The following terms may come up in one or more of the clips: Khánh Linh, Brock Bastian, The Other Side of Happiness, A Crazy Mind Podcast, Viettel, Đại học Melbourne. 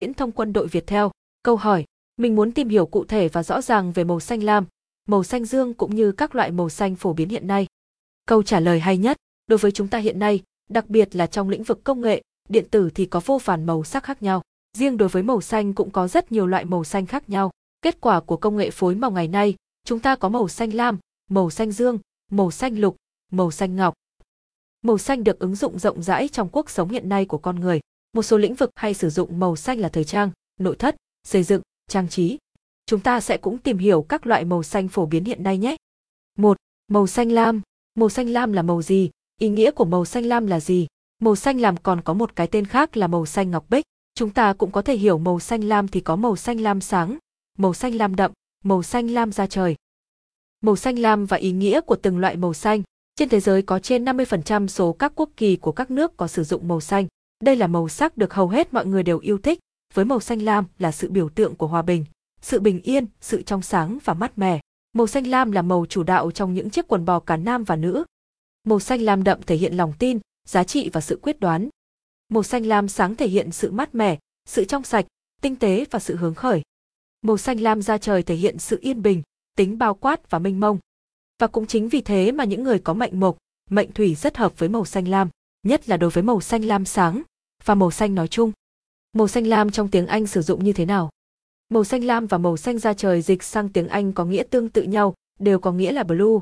viễn thông quân đội Viettel. Câu hỏi, mình muốn tìm hiểu cụ thể và rõ ràng về màu xanh lam, màu xanh dương cũng như các loại màu xanh phổ biến hiện nay. Câu trả lời hay nhất, đối với chúng ta hiện nay, đặc biệt là trong lĩnh vực công nghệ, điện tử thì có vô vàn màu sắc khác nhau. Riêng đối với màu xanh cũng có rất nhiều loại màu xanh khác nhau. Kết quả của công nghệ phối màu ngày nay, chúng ta có màu xanh lam, màu xanh dương, màu xanh lục, màu xanh ngọc. Màu xanh được ứng dụng rộng rãi trong cuộc sống hiện nay của con người. Một số lĩnh vực hay sử dụng màu xanh là thời trang, nội thất, xây dựng, trang trí. Chúng ta sẽ cũng tìm hiểu các loại màu xanh phổ biến hiện nay nhé. 1. Màu xanh lam. Màu xanh lam là màu gì? Ý nghĩa của màu xanh lam là gì? Màu xanh lam còn có một cái tên khác là màu xanh ngọc bích. Chúng ta cũng có thể hiểu màu xanh lam thì có màu xanh lam sáng, màu xanh lam đậm, màu xanh lam da trời. Màu xanh lam và ý nghĩa của từng loại màu xanh. Trên thế giới có trên 50% số các quốc kỳ của các nước có sử dụng màu xanh. Đây là màu sắc được hầu hết mọi người đều yêu thích. Với màu xanh lam là sự biểu tượng của hòa bình, sự bình yên, sự trong sáng và mát mẻ. Màu xanh lam là màu chủ đạo trong những chiếc quần bò cả nam và nữ. Màu xanh lam đậm thể hiện lòng tin, giá trị và sự quyết đoán. Màu xanh lam sáng thể hiện sự mát mẻ, sự trong sạch, tinh tế và sự hứng khởi. Màu xanh lam da trời thể hiện sự yên bình, tính bao quát và mênh mông. Và cũng chính vì thế mà những người có mệnh mộc, mệnh thủy rất hợp với màu xanh lam, nhất là đối với màu xanh lam sáng và màu xanh nói chung. Màu xanh lam trong tiếng Anh sử dụng như thế nào? Màu xanh lam và màu xanh da trời dịch sang tiếng Anh có nghĩa tương tự nhau, đều có nghĩa là blue.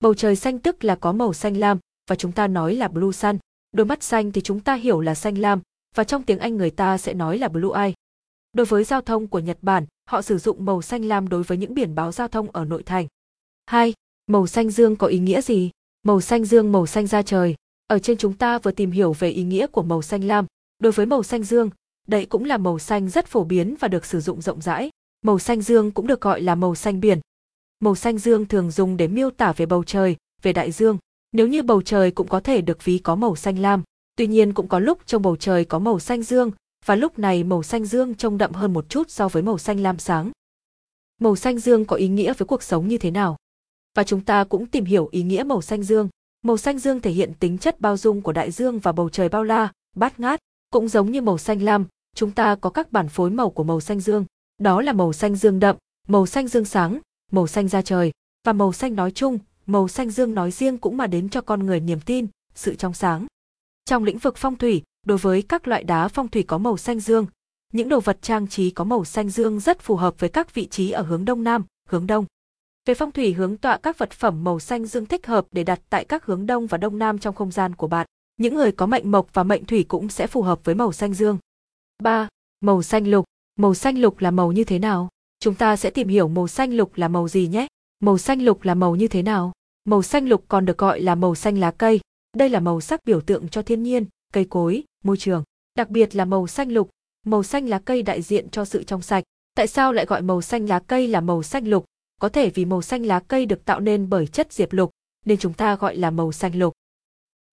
Bầu trời xanh tức là có màu xanh lam và chúng ta nói là blue sun. Đôi mắt xanh thì chúng ta hiểu là xanh lam và trong tiếng Anh người ta sẽ nói là blue eye. Đối với giao thông của Nhật Bản, họ sử dụng màu xanh lam đối với những biển báo giao thông ở nội thành. 2. Màu xanh dương có ý nghĩa gì? Màu xanh dương, màu xanh da trời. Ở trên chúng ta vừa tìm hiểu về ý nghĩa của màu xanh lam. Đối với màu xanh dương, đây cũng là màu xanh rất phổ biến và được sử dụng rộng rãi. Màu xanh dương cũng được gọi là màu xanh biển. Màu xanh dương thường dùng để miêu tả về bầu trời, về đại dương. Nếu như bầu trời cũng có thể được ví có màu xanh lam, tuy nhiên cũng có lúc trong bầu trời có màu xanh dương và lúc này màu xanh dương trông đậm hơn một chút so với màu xanh lam sáng. Màu xanh dương có ý nghĩa với cuộc sống như thế nào? Và chúng ta cũng tìm hiểu ý nghĩa màu xanh dương. Màu xanh dương thể hiện tính chất bao dung của đại dương và bầu trời bao la, bát ngát. Cũng giống như màu xanh lam, chúng ta có các bản phối màu của màu xanh dương. Đó là màu xanh dương đậm, màu xanh dương sáng, màu xanh da trời và màu xanh nói chung. Màu xanh dương nói riêng cũng mà đến cho con người niềm tin, sự trong sáng. Trong lĩnh vực phong thủy, đối với các loại đá phong thủy có màu xanh dương, những đồ vật trang trí có màu xanh dương rất phù hợp với các vị trí ở hướng đông nam, hướng đông. Về phong thủy hướng tọa, các vật phẩm màu xanh dương thích hợp để đặt tại các hướng đông và đông nam trong không gian của bạn. Những người có mệnh mộc và mệnh thủy cũng sẽ phù hợp với màu xanh dương. 3. Màu xanh lục. Màu xanh lục là màu như thế nào? Chúng ta sẽ tìm hiểu màu xanh lục là màu gì nhé. Màu xanh lục là màu như thế nào? Màu xanh lục còn được gọi là màu xanh lá cây. Đây là màu sắc biểu tượng cho thiên nhiên, cây cối, môi trường. Đặc biệt là màu xanh lục, màu xanh lá cây đại diện cho sự trong sạch. Tại sao lại gọi màu xanh lá cây là màu xanh lục? Có thể vì màu xanh lá cây được tạo nên bởi chất diệp lục, nên chúng ta gọi là màu xanh lục.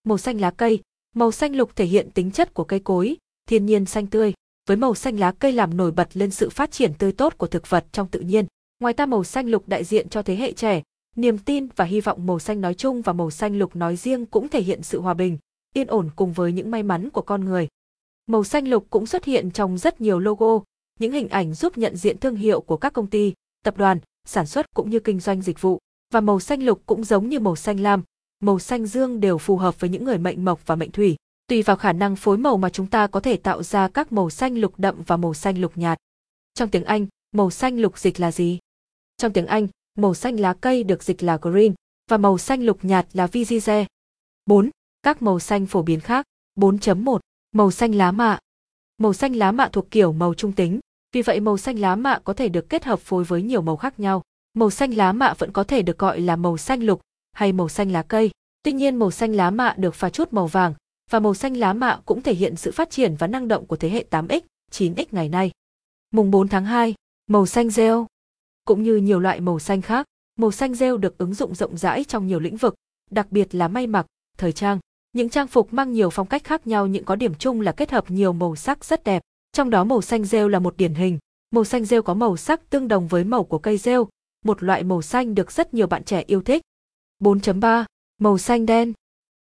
Màu xanh lá cây, màu xanh lục thể hiện tính chất của cây cối, thiên nhiên xanh tươi. Với màu xanh lá cây làm nổi bật lên sự phát triển tươi tốt của thực vật trong tự nhiên. Ngoài ra màu xanh lục đại diện cho thế hệ trẻ, niềm tin và hy vọng. Màu xanh nói chung và màu xanh lục nói riêng cũng thể hiện sự hòa bình, yên ổn cùng với những may mắn của con người. Màu xanh lục cũng xuất hiện trong rất nhiều logo, những hình ảnh giúp nhận diện thương hiệu của các công ty, tập đoàn, sản xuất cũng như kinh doanh dịch vụ. Và màu xanh lục cũng giống như màu xanh lam, màu xanh dương đều phù hợp với những người mệnh mộc và mệnh thủy. Tùy vào khả năng phối màu mà chúng ta có thể tạo ra các màu xanh lục đậm và màu xanh lục nhạt. Trong tiếng Anh, màu xanh lục dịch là gì? Trong tiếng Anh, màu xanh lá cây được dịch là green và màu xanh lục nhạt là violet. 4. Các màu xanh phổ biến khác. 4.1. Màu xanh lá mạ. Màu xanh lá mạ thuộc kiểu màu trung tính, vì vậy màu xanh lá mạ có thể được kết hợp phối với nhiều màu khác nhau. Màu xanh lá mạ vẫn có thể được gọi là màu xanh lục hay màu xanh lá cây. Tuy nhiên màu xanh lá mạ được pha chút màu vàng và màu xanh lá mạ cũng thể hiện sự phát triển và năng động của thế hệ 8X, 9X ngày nay. Mùng 4 tháng 2, màu xanh rêu. Cũng như nhiều loại màu xanh khác, màu xanh rêu được ứng dụng rộng rãi trong nhiều lĩnh vực, đặc biệt là may mặc, thời trang. Những trang phục mang nhiều phong cách khác nhau nhưng có điểm chung là kết hợp nhiều màu sắc rất đẹp, trong đó màu xanh rêu là một điển hình. Màu xanh rêu có màu sắc tương đồng với màu của cây rêu, một loại màu xanh được rất nhiều bạn trẻ yêu thích. 4.3. Màu xanh đen.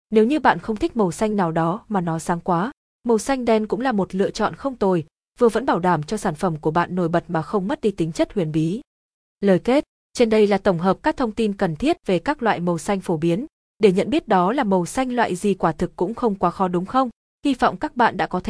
Nếu như bạn không thích màu xanh nào đó mà nó sáng quá, màu xanh đen cũng là một lựa chọn không tồi vừa vẫn bảo đảm cho sản phẩm của bạn nổi bật mà không mất đi tính chất huyền bí. Lời kết, trên đây là tổng hợp các thông tin cần thiết về các loại màu xanh phổ biến. Để nhận biết đó là màu xanh loại gì quả thực cũng không quá khó đúng không? Hy vọng các bạn đã có thể